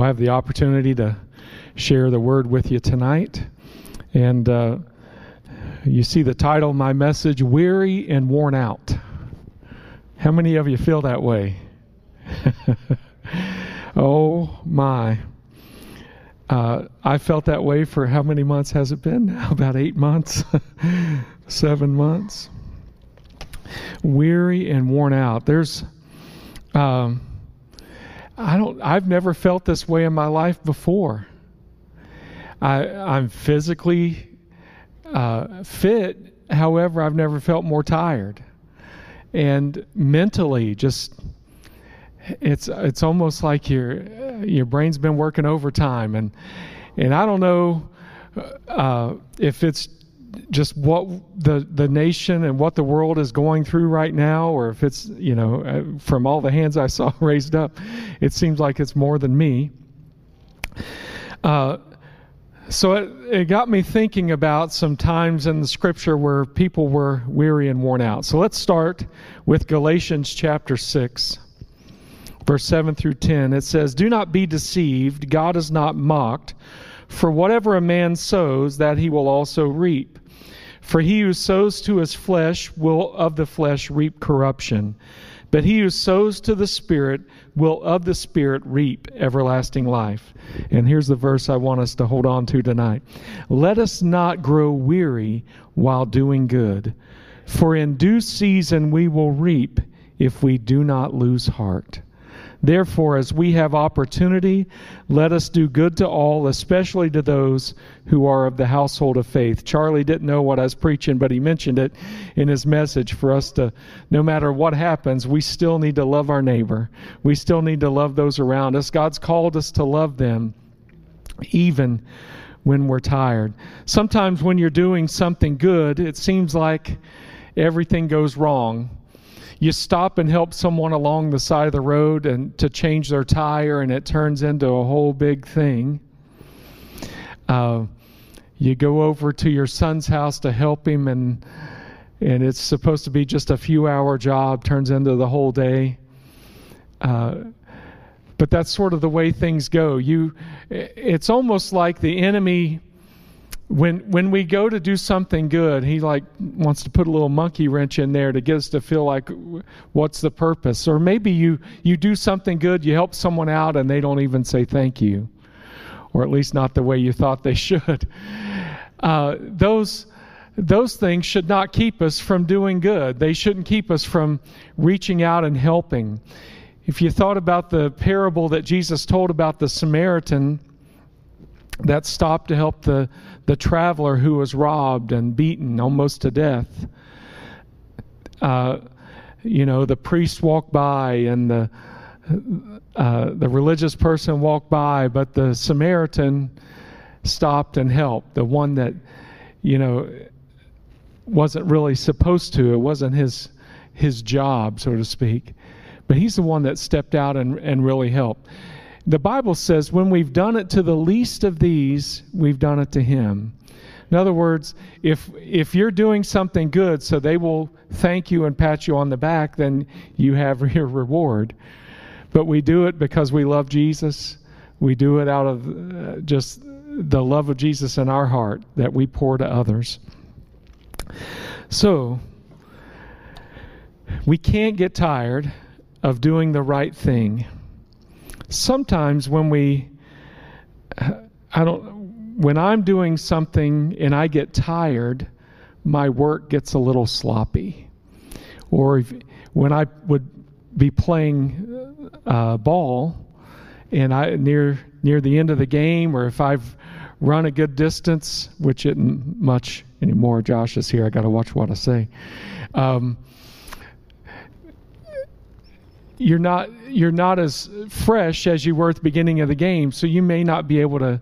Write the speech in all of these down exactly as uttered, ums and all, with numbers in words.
we'll have the opportunity to share the word with you tonight. And uh, you see the title of my message, Weary and Worn Out. How many of you feel that way? Oh, my. Uh, I felt that way for how many months has it been? About eight months, seven months. Weary and worn out. There's, um, I don't, I've never felt this way in my life before. I, I'm physically uh, fit. However, I've never felt more tired. And mentally, just it's it's almost like your your brain's been working overtime, and and I don't know uh, if it's just what the the nation and what the world is going through right now, or if it's, you know, from all the hands I saw raised up, it seems like it's more than me. Uh, so it, it got me thinking about some times in the scripture where people were weary and worn out. So let's start with Galatians chapter six, verse seven through ten. It says, "Do not be deceived, God is not mocked. For whatever a man sows, that he will also reap. For he who sows to his flesh will of the flesh reap corruption. But he who sows to the Spirit will of the Spirit reap everlasting life." And here's the verse I want us to hold on to tonight. "Let us not grow weary while doing good, for in due season we will reap if we do not lose heart. Therefore, as we have opportunity, let us do good to all, especially to those who are of the household of faith." Charlie didn't know what I was preaching, but he mentioned it in his message for us to, no matter what happens, we still need to love our neighbor. We still need to love those around us. God's called us to love them, even when we're tired. Sometimes when you're doing something good, it seems like everything goes wrong. You stop and help someone along the side of the road and to change their tire, and it turns into a whole big thing. Uh, you go over to your son's house to help him, and and it's supposed to be just a few-hour job, turns into the whole day. Uh, but that's sort of the way things go. You, it's almost like the enemy. When when we go to do something good, he like wants to put a little monkey wrench in there to get us to feel like, what's the purpose? Or maybe you, you do something good, you help someone out, and they don't even say thank you, or at least not the way you thought they should. Uh, those those things should not keep us from doing good. They shouldn't keep us from reaching out and helping. If you thought about the parable that Jesus told about the Samaritan that stopped to help the, the traveler who was robbed and beaten almost to death. Uh, you know, the priest walked by and the uh, the religious person walked by, but the Samaritan stopped and helped. The one that, you know, wasn't really supposed to. It wasn't his his job, so to speak. But he's the one that stepped out and, and really helped. The Bible says, when we've done it to the least of these, we've done it to him. In other words, if if you're doing something good so they will thank you and pat you on the back, then you have your reward. But we do it because we love Jesus. We do it out of just the love of Jesus in our heart that we pour to others. So, we can't get tired of doing the right thing. Sometimes when we, I don't, when I'm doing something and I get tired, my work gets a little sloppy. Or if, when I would be playing uh, ball, and I near near the end of the game, or if I've run a good distance, which isn't much anymore. Josh is here. I got to watch what I say. Um, You're not you're not as fresh as you were at the beginning of the game, so you may not be able to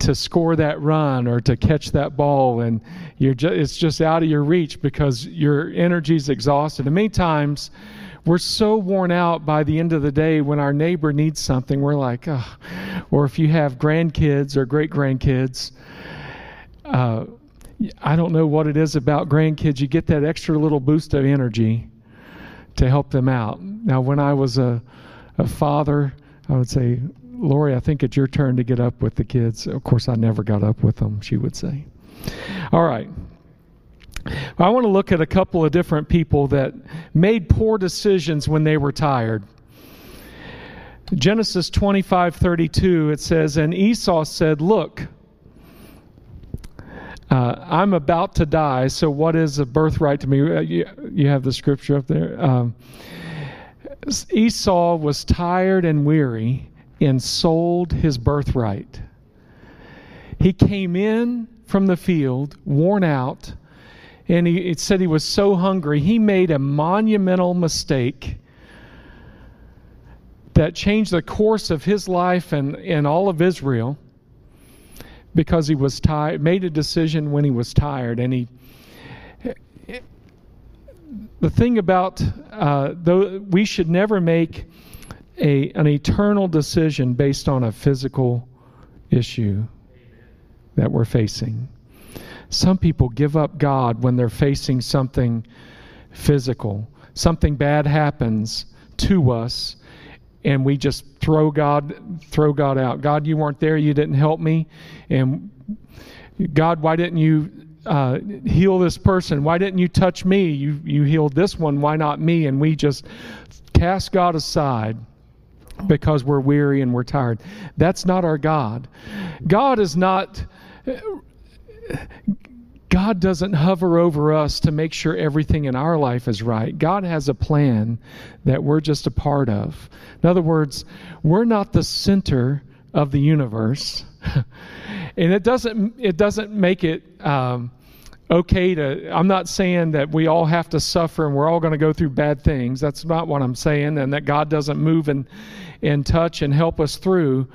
to score that run or to catch that ball, and you're just, it's just out of your reach because your energy's exhausted. And many times, we're so worn out by the end of the day when our neighbor needs something, we're like, oh. Or if you have grandkids or great grandkids, uh, I don't know what it is about grandkids. You get that extra little boost of energy to help them out. Now, when I was a, a father, I would say Lori, I think it's your turn to get up with the kids. Of course, I never got up with them, she would say. All right. I want to look at a couple of different people that made poor decisions when they were tired. Genesis twenty-five thirty-two, it says, and Esau said, look, uh, I'm about to die, so what is a birthright to me? You, you have the scripture up there. Um, Esau was tired and weary and sold his birthright. He came in from the field, worn out, and he, it said he was so hungry. He made a monumental mistake that changed the course of his life and, and all of Israel, because he was tired, made a decision when he was tired. And he, the thing about, uh, though, we should never make a an eternal decision based on a physical issue that we're facing. Some people give up God when they're facing something physical. Something bad happens to us, and we just throw God, throw God out. God, you weren't there. You didn't help me. And God, why didn't you uh, heal this person? Why didn't you touch me? You you healed this one. Why not me? And we just cast God aside because we're weary and we're tired. That's not our God. God is not. God doesn't hover over us to make sure everything in our life is right. God has a plan that we're just a part of. In other words, we're not the center of the universe, and it doesn't it doesn't make it um, okay to. I'm not saying that we all have to suffer and we're all going to go through bad things. That's not what I'm saying, and that God doesn't move and and touch and help us through.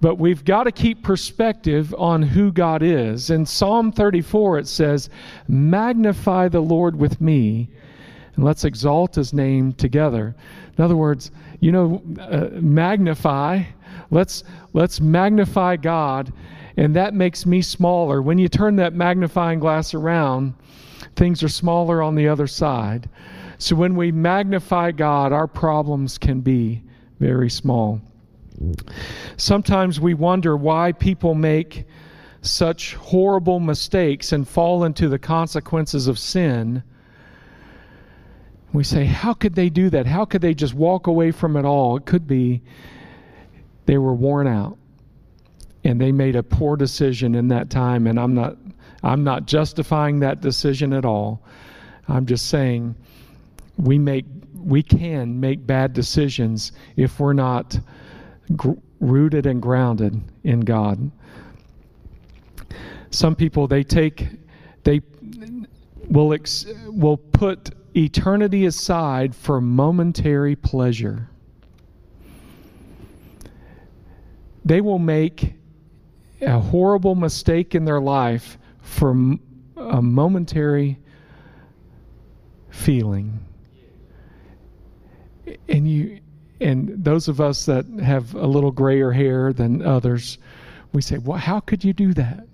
But we've got to keep perspective on who God is. In Psalm thirty-four, it says, magnify the Lord with me, and let's exalt his name together. In other words, you know, uh, magnify. Let's, let's magnify God, and that makes me smaller. When you turn that magnifying glass around, things are smaller on the other side. So when we magnify God, our problems can be very small. Sometimes we wonder why people make such horrible mistakes and fall into the consequences of sin. We say, how could they do that? How could they just walk away from it all? It could be they were worn out and they made a poor decision in that time. And I'm not, I'm not justifying that decision at all. I'm just saying we make, we can make bad decisions if we're not Gr- rooted and grounded in God. Some people, they take, they will ex- will put eternity aside for momentary pleasure. They will make a horrible mistake in their life for m- a momentary feeling. And you. And those of us that have a little grayer hair than others, we say, well, how could you do that?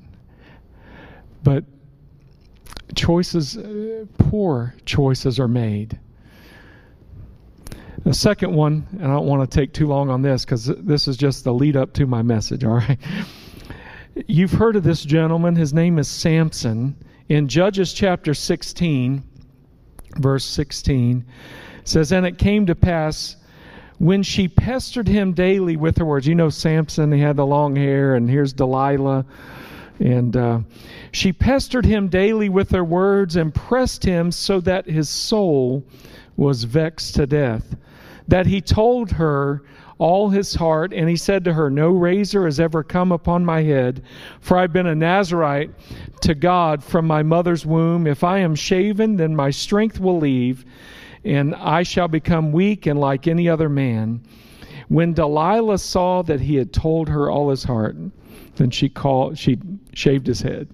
But choices, uh, poor choices are made. The second one, and I don't want to take too long on this because this is just the lead up to my message, all right? You've heard of this gentleman. His name is Samson. In Judges chapter sixteen, verse sixteen, it says, and it came to pass, when she pestered him daily with her words. You know Samson, he had the long hair, and here's Delilah. And uh, she pestered him daily with her words and pressed him so that his soul was vexed to death, that he told her all his heart. And he said to her, no razor has ever come upon my head, for I've been a Nazirite to God from my mother's womb. If I am shaven, then my strength will leave, and I shall become weak and like any other man. When Delilah saw that he had told her all his heart, then she called, she shaved his head.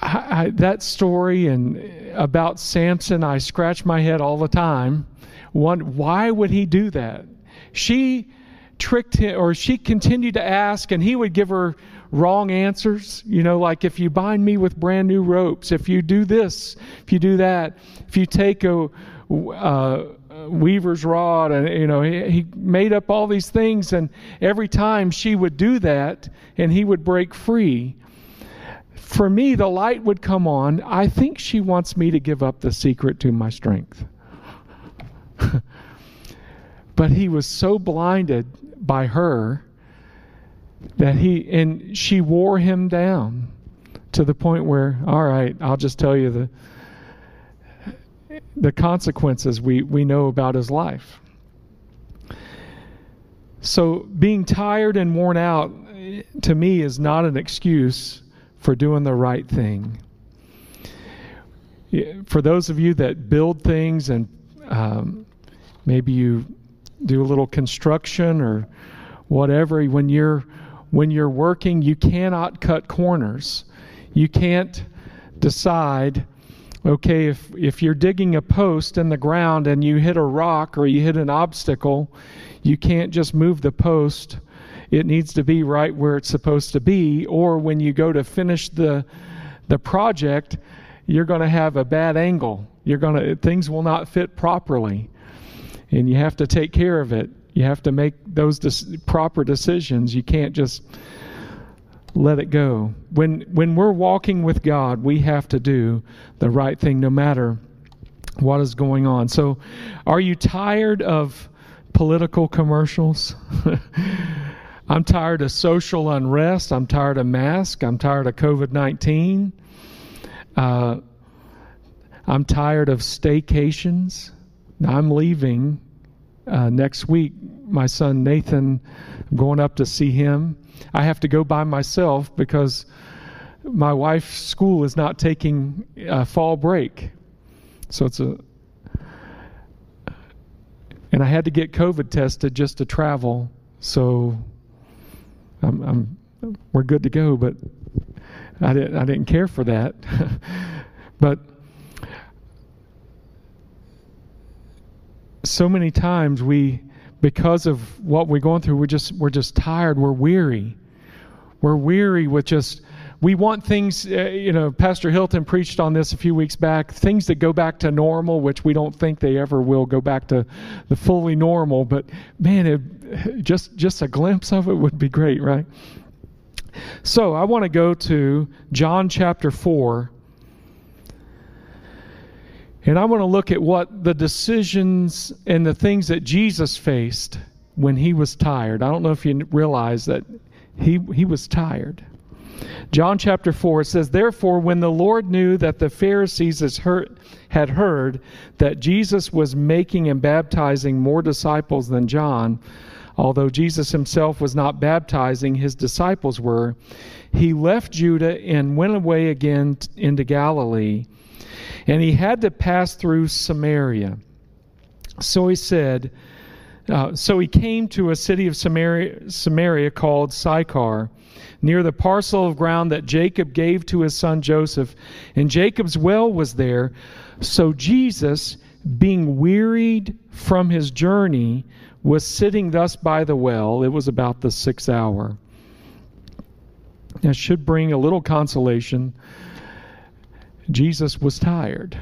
I, I, that story and about Samson, I scratch my head all the time. One, why would he do that? She tricked him, or she continued to ask, and he would give her wrong answers, you know, like if you bind me with brand new ropes, if you do this, if you do that, if you take a, uh, uh, weaver's rod, and you know he, he made up all these things, and every time she would do that and he would break free. For me, the light would come on. I think she wants me to give up the secret to my strength. But he was so blinded by her that he, and she wore him down to the point where, all right, I'll just tell you the the consequences we, we know about his life. So being tired and worn out, to me, is not an excuse for doing the right thing. For those of you that build things and um, maybe you do a little construction or whatever, when you're when you're working, you cannot cut corners. You can't decide, okay, if, if you're digging a post in the ground and you hit a rock or you hit an obstacle, you can't just move the post. It needs to be right where it's supposed to be, or when you go to finish the the project, you're going to have a bad angle. You're going to things will not fit properly, and you have to take care of it. You have to make those des- proper decisions. You can't just let it go. When when we're walking with God, we have to do the right thing no matter what is going on. So, are you tired of political commercials? I'm tired of social unrest. I'm tired of masks. I'm tired of covid nineteen. Uh, I'm tired of staycations. Now, I'm leaving uh, next week. My son Nathan, I'm going up to see him. I have to go by myself because my wife's school is not taking a fall break. So it's a... And I had to get COVID tested just to travel. So... I'm, I'm, we're good to go, but I didn't, I didn't care for that. But so many times we, because of what we're going through, we're just, we're just tired. We're weary. We're weary with just, we want things, uh, you know, Pastor Hilton preached on this a few weeks back, things that go back to normal, which we don't think they ever will go back to the fully normal. But man, it, Just just a glimpse of it would be great, right? So I want to go to John chapter four. And I want to look at what the decisions and the things that Jesus faced when he was tired. I don't know if you realize that he, he was tired. John chapter four, it says, "Therefore, when the Lord knew that the Pharisees had heard that Jesus was making and baptizing more disciples than John, although Jesus himself was not baptizing, his disciples were, he left Judah and went away again into Galilee, and he had to pass through Samaria. So he said, uh, so he came to a city of Samaria, Samaria called Sychar, near the parcel of ground that Jacob gave to his son Joseph, and Jacob's well was there. So Jesus, being wearied from his journey, was sitting thus by the well." It was about the sixth hour. That should bring a little consolation. Jesus was tired.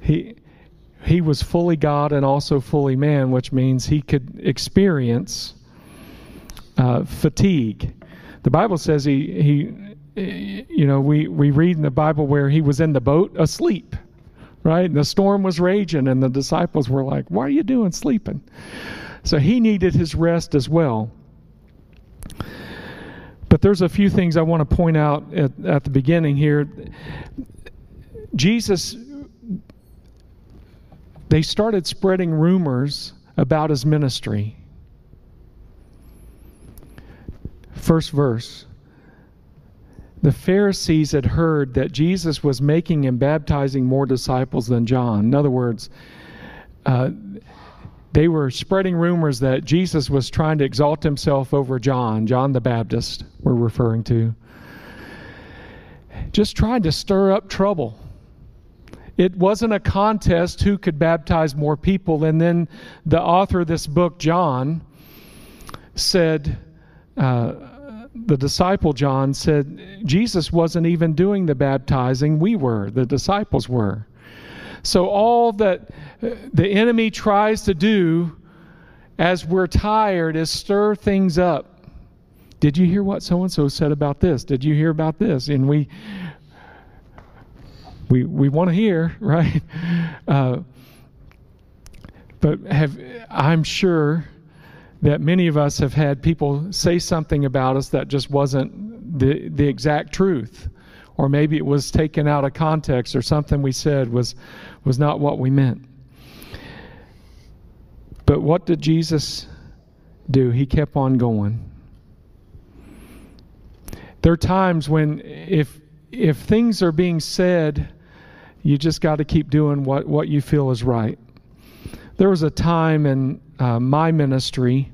He he was fully God and also fully man, which means he could experience Uh, fatigue. The Bible says he, he, you know, we, we read in the Bible where he was in the boat asleep, right? And the storm was raging and the disciples were like, "Why are you doing sleeping?" So he needed his rest as well. But there's a few things I want to point out at, at the beginning here. Jesus, they started spreading rumors about his ministry. First verse, "The Pharisees had heard that Jesus was making and baptizing more disciples than John." In other words, uh, they were spreading rumors that Jesus was trying to exalt himself over John, John the Baptist we're referring to. Just trying to stir up trouble. It wasn't a contest who could baptize more people. And then the author of this book, John, said... Uh, the disciple John said Jesus wasn't even doing the baptizing. We were, the disciples were. So all that the enemy tries to do as we're tired is stir things up. Did you hear what so-and-so said about this? Did you hear about this? And we we we want to hear, right? Uh, but have I'm sure that many of us have had people say something about us that just wasn't the the exact truth. Or maybe it was taken out of context, or something we said was was not what we meant. But what did Jesus do? He kept on going. There are times when if if things are being said, you just got to keep doing what, what you feel is right. There was a time in uh, my ministry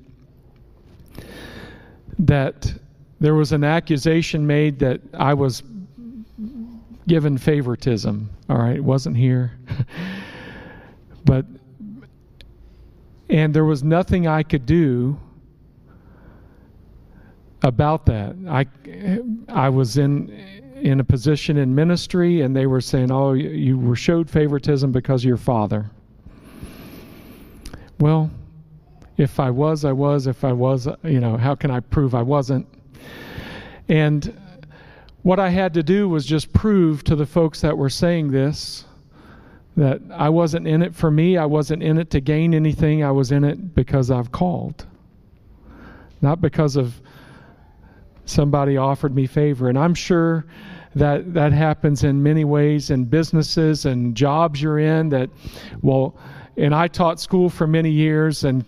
that there was an accusation made that I was given favoritism. All right, it wasn't here. But, and there was nothing I could do about that. I, I was in, in a position in ministry, and they were saying, oh, you, you were showed favoritism because of your father. Well, if I was, I was. If I was, you know, how can I prove I wasn't? And what I had to do was just prove to the folks that were saying this that I wasn't in it for me. I wasn't in it to gain anything. I was in it because I've called. Not because of somebody offered me favor. And I'm sure that that happens in many ways in businesses and jobs you're in. That, well, and I taught school for many years, and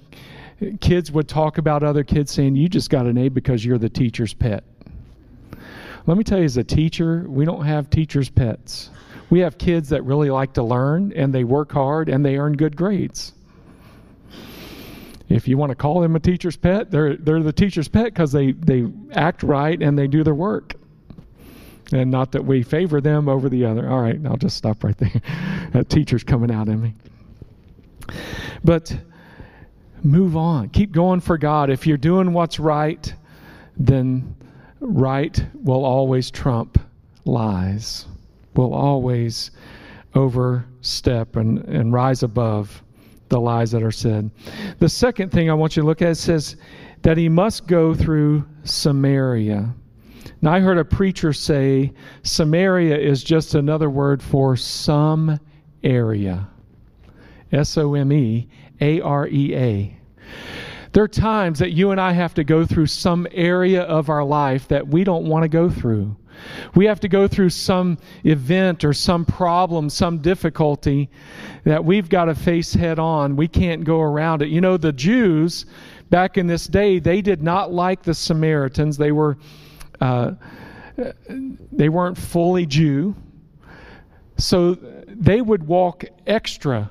kids would talk about other kids saying, you just got an A because you're the teacher's pet. Let me tell you, as a teacher, we don't have teachers' pets. We have kids that really like to learn, and they work hard, and they earn good grades. If you want to call them a teacher's pet, they're they're the teacher's pet because they, they act right and they do their work. And not that we favor them over the other. All right, I'll just stop right there. That teacher's coming out at me. But move on. Keep going for God. If you're doing what's right, then right will always trump lies, will always overstep and, and rise above the lies that are said. The second thing I want you to look at, it says that he must go through Samaria. Now, I heard a preacher say Samaria is just another word for some area. S O M E A R E A. There are times that you and I have to go through some area of our life that we don't want to go through. We have to go through some event or some problem, some difficulty that we've got to face head on. We can't go around it. You know, the Jews back in this day, they did not like the Samaritans. They were, uh, they weren't fully Jew. So they would walk extra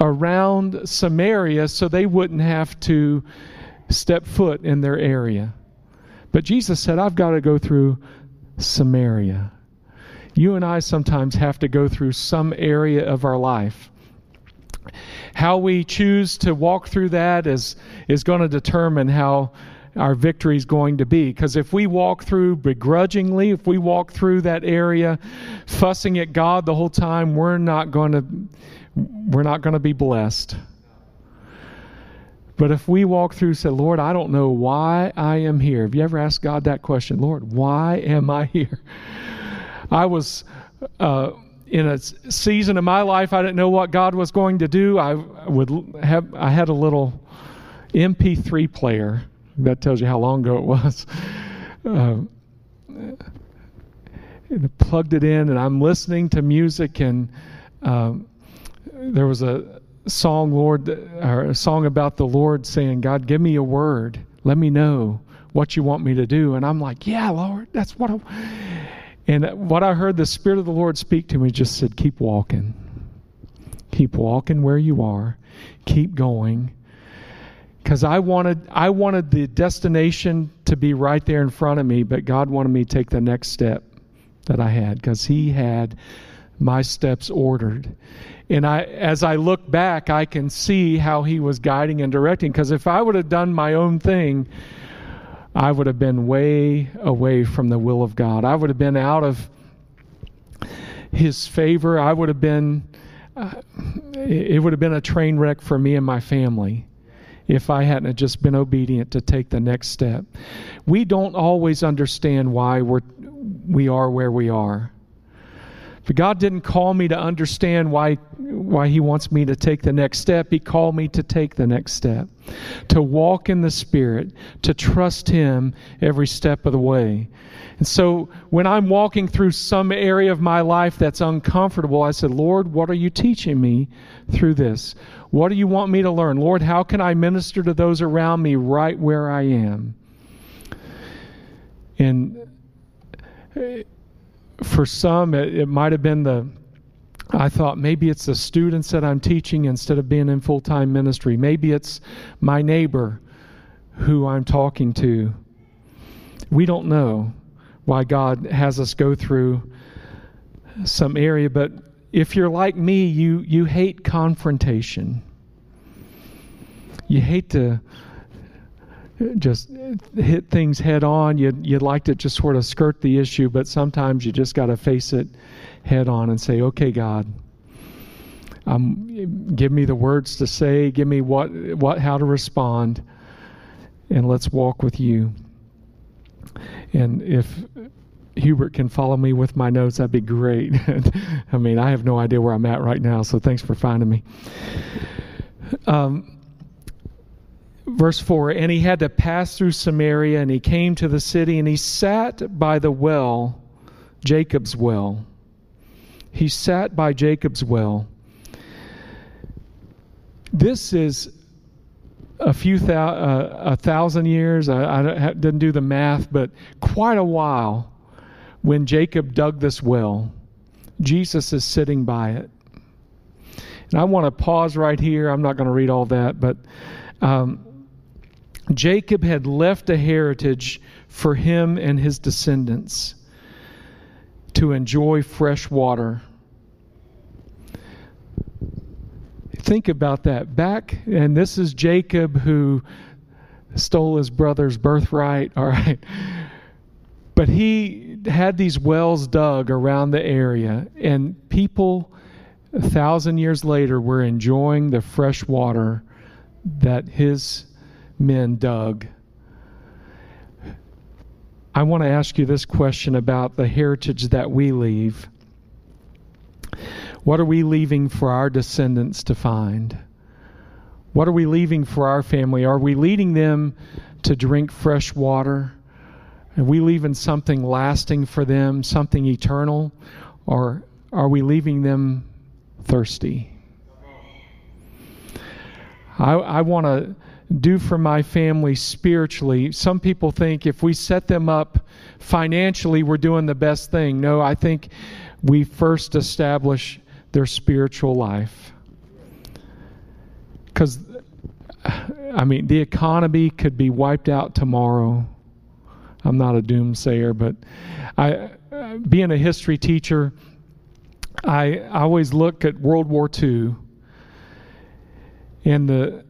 around Samaria so they wouldn't have to step foot in their area. But Jesus said, I've got to go through Samaria. You and I sometimes have to go through some area of our life. How we choose to walk through that is, is going to determine how our victory is going to be. Because if we walk through begrudgingly, if we walk through that area fussing at God the whole time, we're not going to... We're not going to be blessed. But if we walk through and say, Lord, I don't know why I am here. Have you ever asked God that question? Lord, why am I here? I was uh, in a season of my life, I didn't know what God was going to do. I would have. I had a little M P three player. That tells you how long ago it was. Uh, and I plugged it in, and I'm listening to music, and... Um, There was a song, Lord, or a song about the Lord saying, God, give me a word. Let me know what you want me to do. And I'm like, yeah, Lord, that's what I want. And what I heard the Spirit of the Lord speak to me just said, keep walking. Keep walking where you are. Keep going. Because I wanted, I wanted the destination to be right there in front of me, but God wanted me to take the next step that I had because he had my steps ordered. And I, as I look back, I can see how he was guiding and directing. Because if I would have done my own thing, I would have been way away from the will of God. I would have been out of his favor. I would have been uh, it, it would have been a train wreck for me and my family if I hadn't have just been obedient to take the next step. We don't always understand why we're, we are where we are. But God didn't call me to understand why why He wants me to take the next step. He called me to take the next step, to walk in the Spirit, to trust Him every step of the way. And so when I'm walking through some area of my life that's uncomfortable, I said, Lord, what are you teaching me through this? What do you want me to learn? Lord, how can I minister to those around me right where I am? And for some, it, it might have been the, I thought maybe it's the students that I'm teaching instead of being in full-time ministry. Maybe it's my neighbor who I'm talking to. We don't know why God has us go through some area, but if you're like me, you, you hate confrontation. You hate to just hit things head on. You'd, you'd like to just sort of skirt the issue, but sometimes you just got to face it head on and say, okay, God, um, give me the words to say, give me what, what, how to respond, and let's walk with you. And if Hubert can follow me with my notes, that'd be great. I mean, I have no idea where I'm at right now, so thanks for finding me. Um, Verse four, and he had to pass through Samaria, and he came to the city, and he sat by the well, Jacob's well. He sat by Jacob's well. This is a few thou, uh, a thousand years. I, I didn't do the math, but quite a while when Jacob dug this well. Jesus is sitting by it. And I want to pause right here. I'm not going to read all that, but Um, Jacob had left a heritage for him and his descendants to enjoy fresh water. Think about that. Back, and this is Jacob who stole his brother's birthright, all right. But he had these wells dug around the area, and people a thousand years later were enjoying the fresh water that his men dug. I want to ask you this question about the heritage that we leave. What are we leaving for our descendants to find? What are we leaving for our family? Are we leading them to drink fresh water? Are we leaving something lasting for them, something eternal? Or are we leaving them thirsty? I, I want to do for my family spiritually. Some people think if we set them up financially, we're doing the best thing. No, I think we first establish their spiritual life. Because, I mean, the economy could be wiped out tomorrow. I'm not a doomsayer, but I, being a history teacher, I, I always look at World War Two. And the,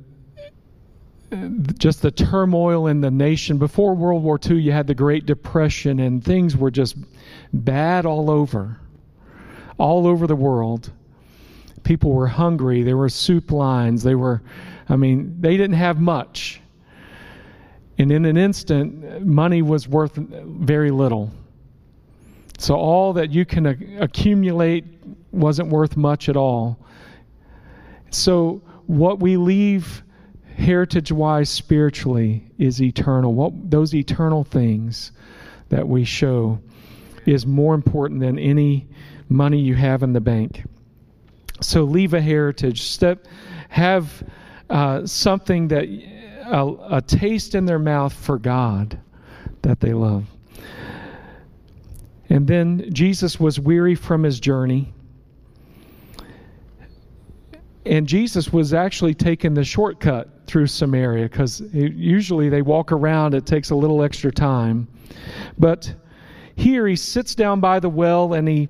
just the turmoil in the nation. Before World War Two, you had the Great Depression, and things were just bad all over, all over the world. People were hungry. There were soup lines. They were, I mean, they didn't have much. And in an instant, money was worth very little. So all that you can accumulate wasn't worth much at all. So what we leave heritage-wise spiritually is eternal. What those eternal things that we show is more important than any money you have in the bank. So leave a heritage. Step, have uh, something that a, a taste in their mouth for God that they love. And then Jesus was weary from his journey. And Jesus was actually taking the shortcut through Samaria, because usually they walk around. It takes a little extra time. But here he sits down by the well, and he,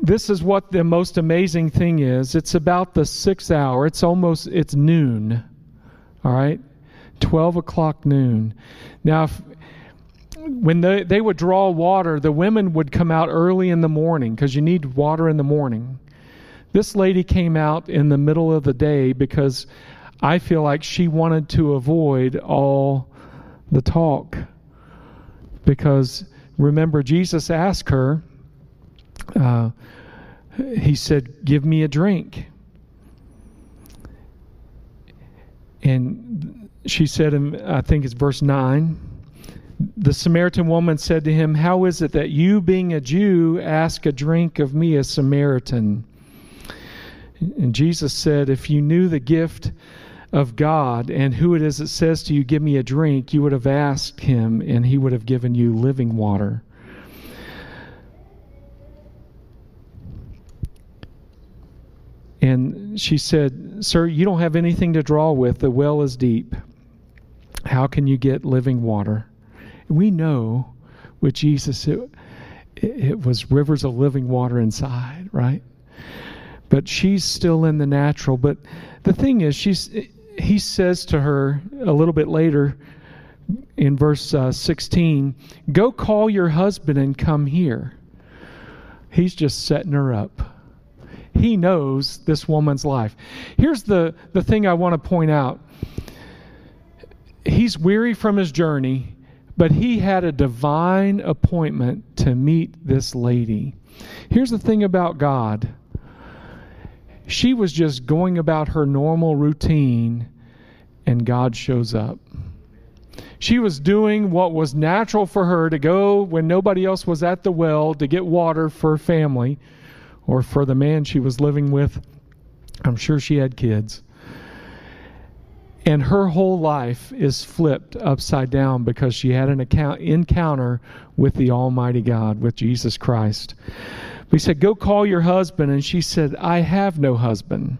this is what the most amazing thing is. It's about the sixth hour. It's almost, it's noon, all right? twelve o'clock noon. Now, if, when they, they would draw water, the women would come out early in the morning, because you need water in the morning This lady came out in the middle of the day because I feel like she wanted to avoid all the talk. Because remember, Jesus asked her, uh, he said, "Give me a drink." And she said, in, I think it's verse nine, the Samaritan woman said to him, "How is it that you, being a Jew, ask a drink of me, a Samaritan?" And Jesus said, "If you knew the gift of God and who it is that says to you, 'Give me a drink,' you would have asked him, and he would have given you living water." And she said, "Sir, you don't have anything to draw with. The well is deep. How can you get living water?" We know with Jesus it, it was rivers of living water inside, right? But she's still in the natural. But the thing is, she's, he says to her a little bit later in verse uh, sixteen, "Go call your husband and come here." He's just setting her up. He knows this woman's life. Here's the, the thing I want to point out. He's weary from his journey, but he had a divine appointment to meet this lady. Here's the thing about God. She was just going about her normal routine, and God shows up. She was doing what was natural for her to go when nobody else was at the well to get water for her family, or for the man she was living with. I'm sure she had kids. And her whole life is flipped upside down because she had an account, encounter with the Almighty God, with Jesus Christ. We said, "Go call your husband." And she said, "I have no husband."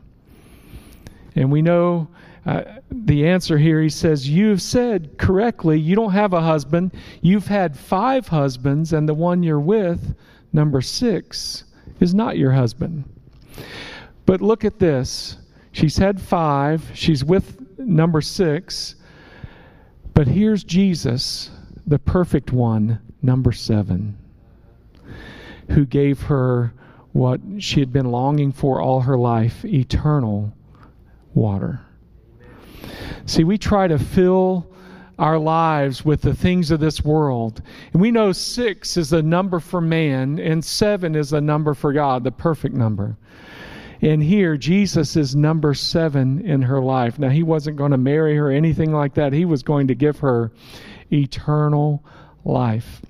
And we know uh, the answer here. He says, "You've said correctly, you don't have a husband. You've had five husbands, and the one you're with, number six, is not your husband." But look at this. She's had five. She's with number six. But here's Jesus, the perfect one, number seven, who gave her what she had been longing for all her life, eternal water. See, we try to fill our lives with the things of this world. And we know six is the number for man, and seven is the number for God, the perfect number. And here, Jesus is number seven in her life. Now, he wasn't going to marry her or anything like that. He was going to give her eternal life.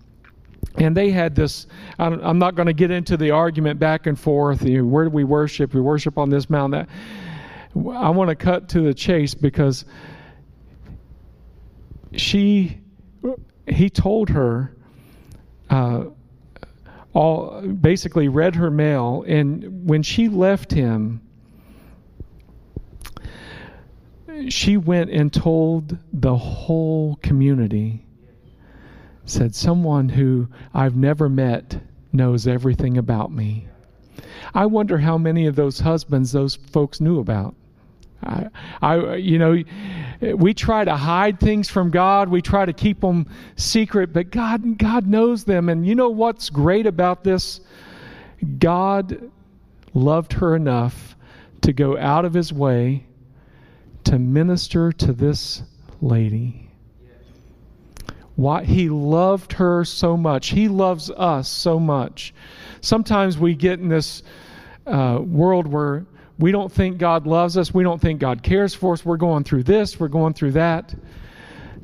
And they had this, I'm not going to get into the argument back and forth, you know, where do we worship? We worship on this mountain. That. I want to cut to the chase because She, he told her, uh, all basically read her mail, and when she left him, she went and told the whole community, said, "Someone who I've never met knows everything about me." I wonder how many of those husbands those folks knew about. I, I, you know, we try to hide things from God. We try to keep them secret, but God, God knows them. And you know what's great about this? God loved her enough to go out of his way to minister to this lady. Why? He loved her so much. He loves us so much. Sometimes we get in this uh, world where we don't think God loves us. We don't think God cares for us. We're going through this. We're going through that.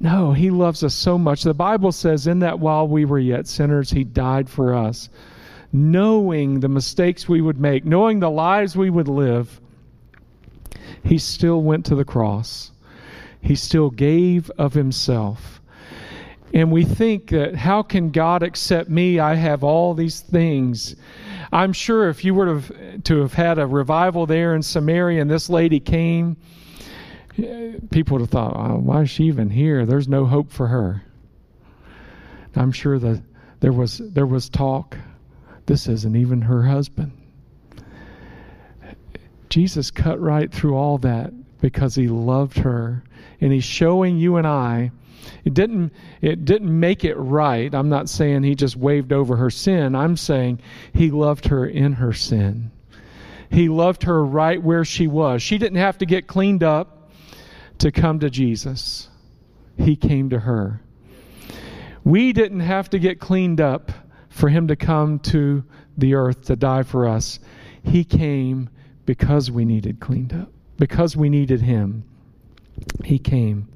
No, he loves us so much. The Bible says, in that while we were yet sinners, he died for us. Knowing the mistakes we would make, knowing the lives we would live, he still went to the cross. He still gave of himself. And we think that, how can God accept me? I have all these things. I'm sure if you were to have, to have had a revival there in Samaria and this lady came, people would have thought, oh, why is she even here? There's no hope for her. I'm sure that there was, there was talk. This isn't even her husband. Jesus cut right through all that because he loved her. And he's showing you and I, It didn't, it didn't make it right. I'm not saying he just waved over her sin. I'm saying he loved her in her sin. He loved her right where she was. She didn't have to get cleaned up to come to Jesus. He came to her. We didn't have to get cleaned up for him to come to the earth to die for us. He came because we needed cleaned up, because we needed him. He came.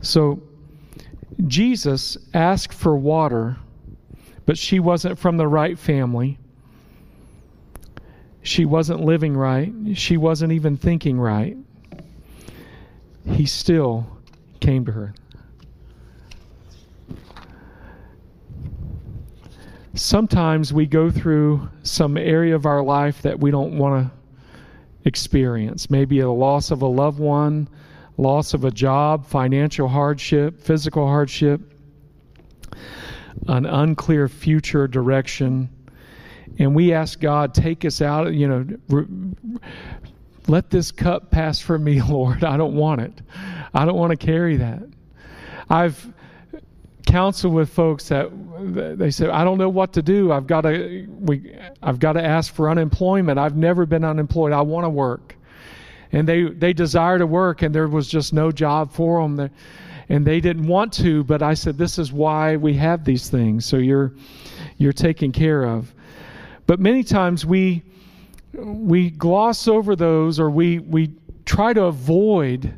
So Jesus asked for water, but she wasn't from the right family. She wasn't living right. She wasn't even thinking right. He still came to her. Sometimes we go through some area of our life that we don't want to experience. Maybe a loss of a loved one, loss of a job, financial hardship, physical hardship, an unclear future direction. And we ask God, take us out, you know, re- let this cup pass from me, Lord. I don't want it. I don't want to carry that. I've counseled with folks that they said, I don't know what to do. I've got to, we, I've got to ask for unemployment. I've never been unemployed. I want to work. And they, they desire to work, and there was just no job for them. There, and they didn't want to, but I said, this is why we have these things. So you're, you're taken care of. But many times we we gloss over those, or we, we try to avoid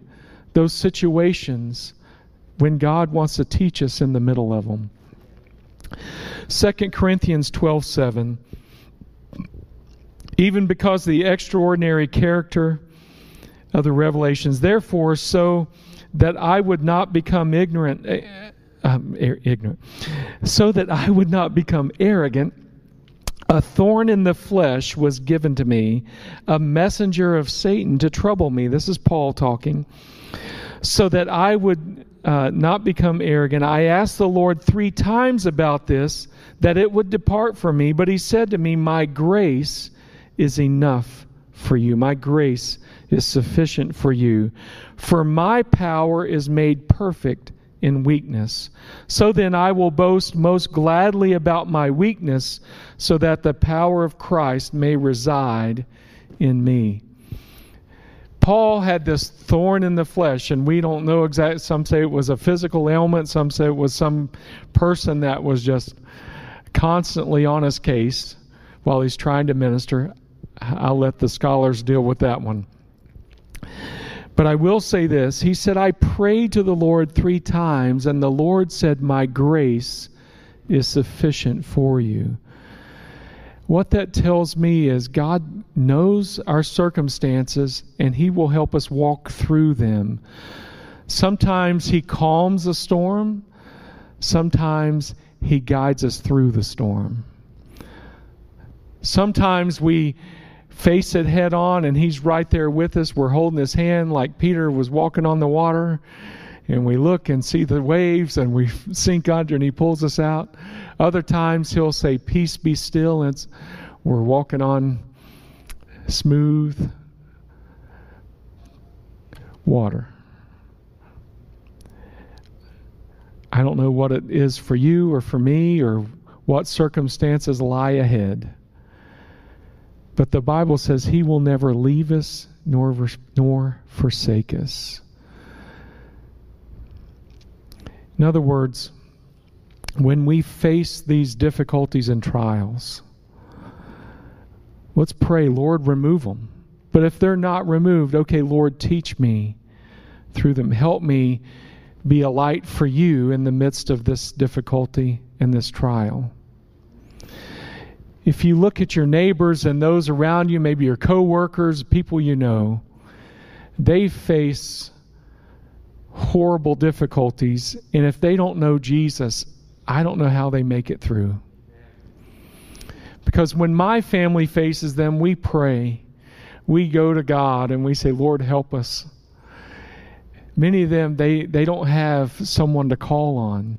those situations when God wants to teach us in the middle of them. Second Corinthians twelve seven. Even because of the extraordinary character of the revelations, therefore, so that I would not become ignorant, um, ignorant, so that I would not become arrogant, a thorn in the flesh was given to me, a messenger of Satan to trouble me. This is Paul talking. So that I would uh, not become arrogant, I asked the Lord three times about this, that it would depart from me. But he said to me, my grace is enough for you. My grace is sufficient for you. For my power is made perfect in weakness. So then I will boast most gladly about my weakness, so that the power of Christ may reside in me. Paul had this thorn in the flesh, and we don't know exactly. Some say it was a physical ailment. Some say it was some person that was just constantly on his case while he's trying to minister. I'll let the scholars deal with that one. But I will say this. He said, I prayed to the Lord three times, and the Lord said, my grace is sufficient for you. What that tells me is God knows our circumstances, and he will help us walk through them. Sometimes he calms the storm. Sometimes he guides us through the storm. Sometimes we face it head on, and he's right there with us. We're holding his hand like Peter was walking on the water, and we look and see the waves, and we sink under, and he pulls us out. Other times he'll say, peace, be still, and it's, we're walking on smooth water. I don't know what it is for you or for me, or what circumstances lie ahead. But the Bible says he will never leave us nor, nor forsake us. In other words, when we face these difficulties and trials, let's pray, Lord, remove them. But if they're not removed, okay, Lord, teach me through them. Help me be a light for you in the midst of this difficulty and this trial. If you look at your neighbors and those around you, maybe your coworkers, people you know, they face horrible difficulties. And if they don't know Jesus, I don't know how they make it through. Because when my family faces them, we pray. We go to God and we say, Lord, help us. Many of them, they, they don't have someone to call on.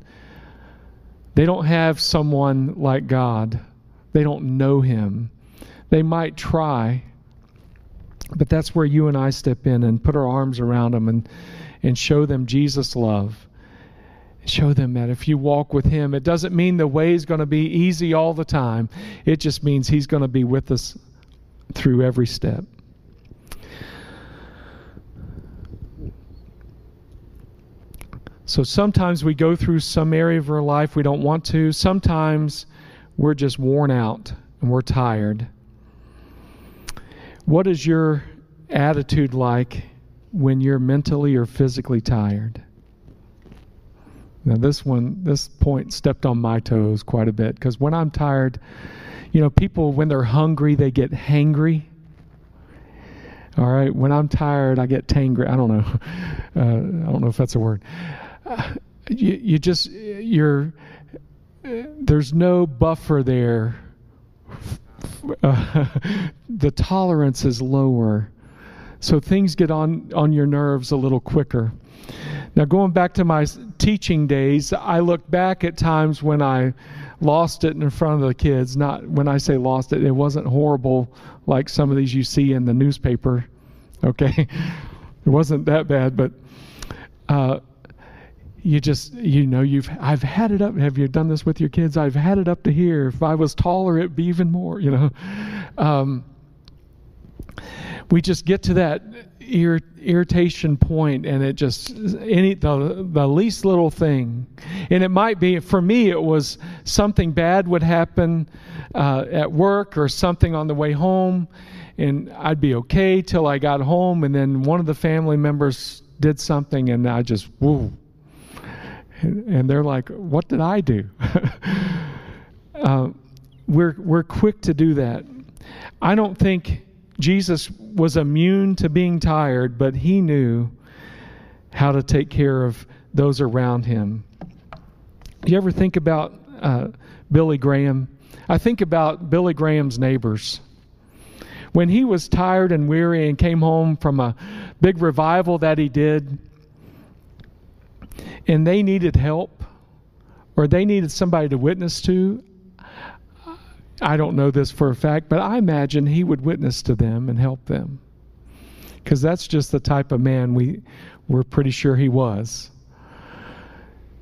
They don't have someone like God. They don't know him. They might try, but that's where you and I step in and put our arms around them and, and show them Jesus' love. Show them that if you walk with him, it doesn't mean the way is going to be easy all the time. It just means he's going to be with us through every step. So sometimes we go through some area of our life we don't want to. Sometimes we're just worn out and we're tired. What is your attitude like when you're mentally or physically tired? Now this one, this point stepped on my toes quite a bit, because when I'm tired, you know, people, when they're hungry, they get hangry. All right, when I'm tired, I get tangry. I don't know. Uh, I don't know if that's a word. Uh, you, you just, you're, uh, there's no buffer there. Uh, the tolerance is lower. So things get on, on your nerves a little quicker. Now, going back to my teaching days, I look back at times when I lost it in front of the kids. Not when I say lost it, it wasn't horrible like some of these you see in the newspaper. Okay, it wasn't that bad, but uh, you just, you know, you've I've had it up. Have you done this with your kids? I've had it up to here. If I was taller, it'd be even more. You know, um, we just get to that irritation point, and it just any the the least little thing, and it might be, for me it was something bad would happen uh, at work or something on the way home, and I'd be okay till I got home, and then one of the family members did something, and I just woo, and, and they're like, "What did I do?" uh, we're we're quick to do that. I don't think Jesus was immune to being tired, but he knew how to take care of those around him. You ever think about uh, Billy Graham? I think about Billy Graham's neighbors. When he was tired and weary and came home from a big revival that he did, and they needed help, or they needed somebody to witness to, I don't know this for a fact, but I imagine he would witness to them and help them, because that's just the type of man we, we're pretty sure he was.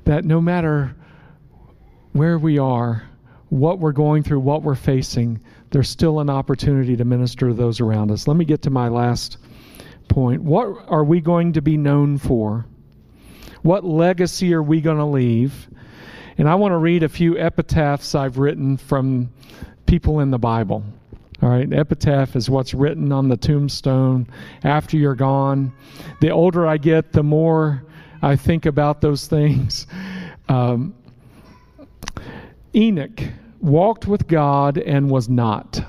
That no matter where we are, what we're going through, what we're facing, there's still an opportunity to minister to those around us. Let me get to my last point. What are we going to be known for? What legacy are we going to leave? And I want to read a few epitaphs I've written from people in the Bible. All right, epitaph is what's written on the tombstone after you're gone. The older I get, the more I think about those things. Um, Enoch walked with God and was not.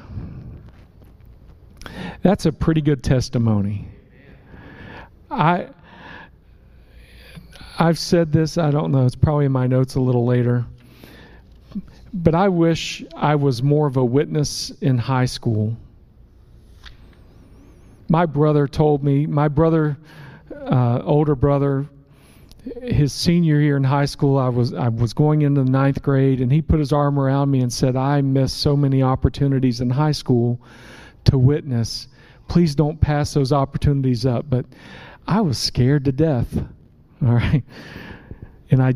That's a pretty good testimony. I... I've said this, I don't know, it's probably in my notes a little later, but I wish I was more of a witness in high school. My brother told me, my brother, uh, older brother, his senior year in high school, I was I was going into the ninth grade, and he put his arm around me and said, "I missed so many opportunities in high school to witness. Please don't pass those opportunities up." But I was scared to death. All right. And I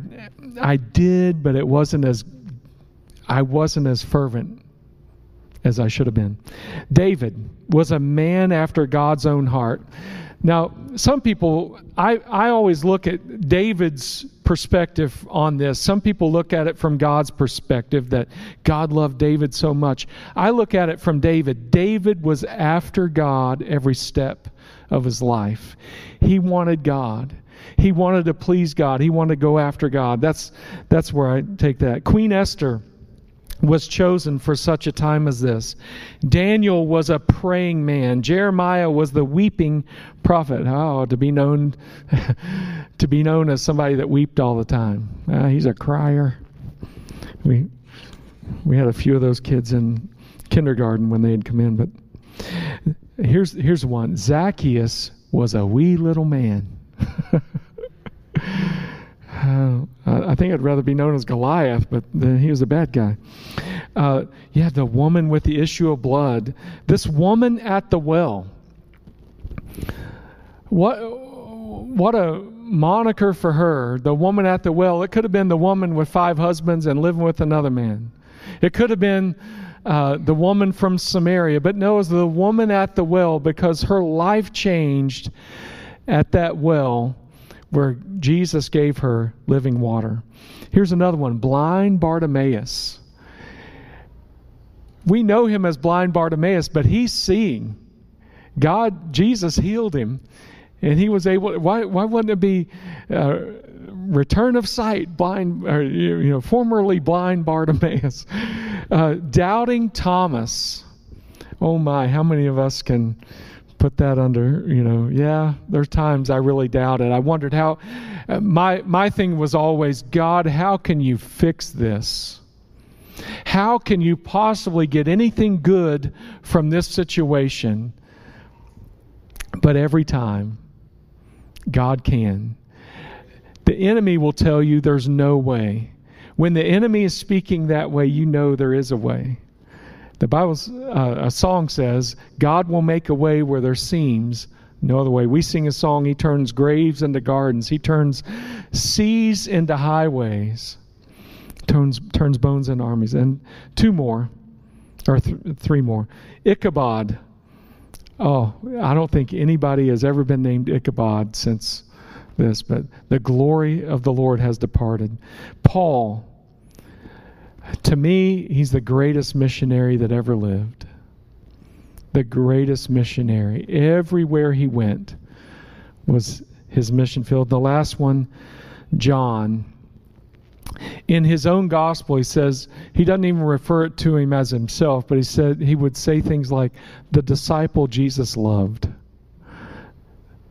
I did, but it wasn't as I wasn't as fervent as I should have been. David was a man after God's own heart. Now, some people, I, I always look at David's perspective on this. Some people look at it from God's perspective, that God loved David so much. I look at it from David. David was after God every step of his life. He wanted God. He wanted to please God. He wanted to go after God. That's that's where I take that. Queen Esther was chosen for such a time as this. Daniel was a praying man. Jeremiah was the weeping prophet. Oh, to be known to be known as somebody that wept all the time. Uh, he's a crier. We we had a few of those kids in kindergarten when they had come in. But here's here's one. Zacchaeus was a wee little man. uh, I think I'd rather be known as Goliath, but then he was a bad guy. Uh, yeah, the woman with the issue of blood. This woman at the well. What, what a moniker for her, the woman at the well. It could have been the woman with five husbands and living with another man. It could have been uh, the woman from Samaria, but no, it was the woman at the well, because her life changed at that well where Jesus gave her living water. Here's another one, blind Bartimaeus. We know him as blind Bartimaeus, but he's seeing. God, Jesus healed him, and he was able. Why, why wouldn't it be uh, return of sight, blind, or, you know, formerly blind Bartimaeus, uh, doubting Thomas? Oh my, how many of us can put that under, you know, yeah, there's times I really doubted. I wondered how, uh, my, my thing was always, God, how can you fix this? How can you possibly get anything good from this situation? But every time, God can. The enemy will tell you there's no way. When the enemy is speaking that way, you know there is a way. The Bible's uh, a song says, God will make a way where there seems no other way. We sing a song, He turns graves into gardens. He turns seas into highways. Turns, turns bones into armies. And two more, or th- three more. Ichabod. Oh, I don't think anybody has ever been named Ichabod since this, but the glory of the Lord has departed. Paul, to me, he's the greatest missionary that ever lived. The greatest missionary. Everywhere he went was his mission field. The last one, John. In his own gospel, he says, he doesn't even refer it to him as himself, but he said he would say things like, the disciple Jesus loved,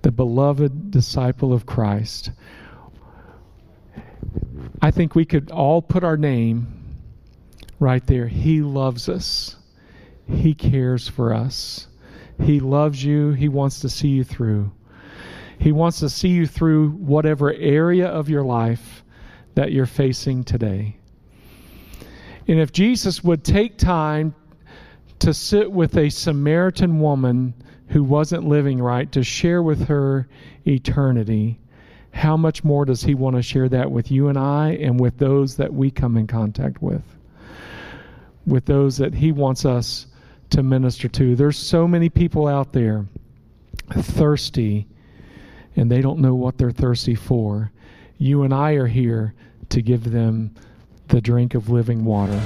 the beloved disciple of Christ. I think we could all put our name right there. He loves us. He cares for us. He loves you. He wants to see you through. He wants to see you through whatever area of your life that you're facing today. And if Jesus would take time to sit with a Samaritan woman who wasn't living right, to share with her eternity, how much more does He want to share that with you and I, and with those that we come in contact with, with those that He wants us to minister to? There's so many people out there thirsty, and they don't know what they're thirsty for. You and I are here to give them the drink of living water.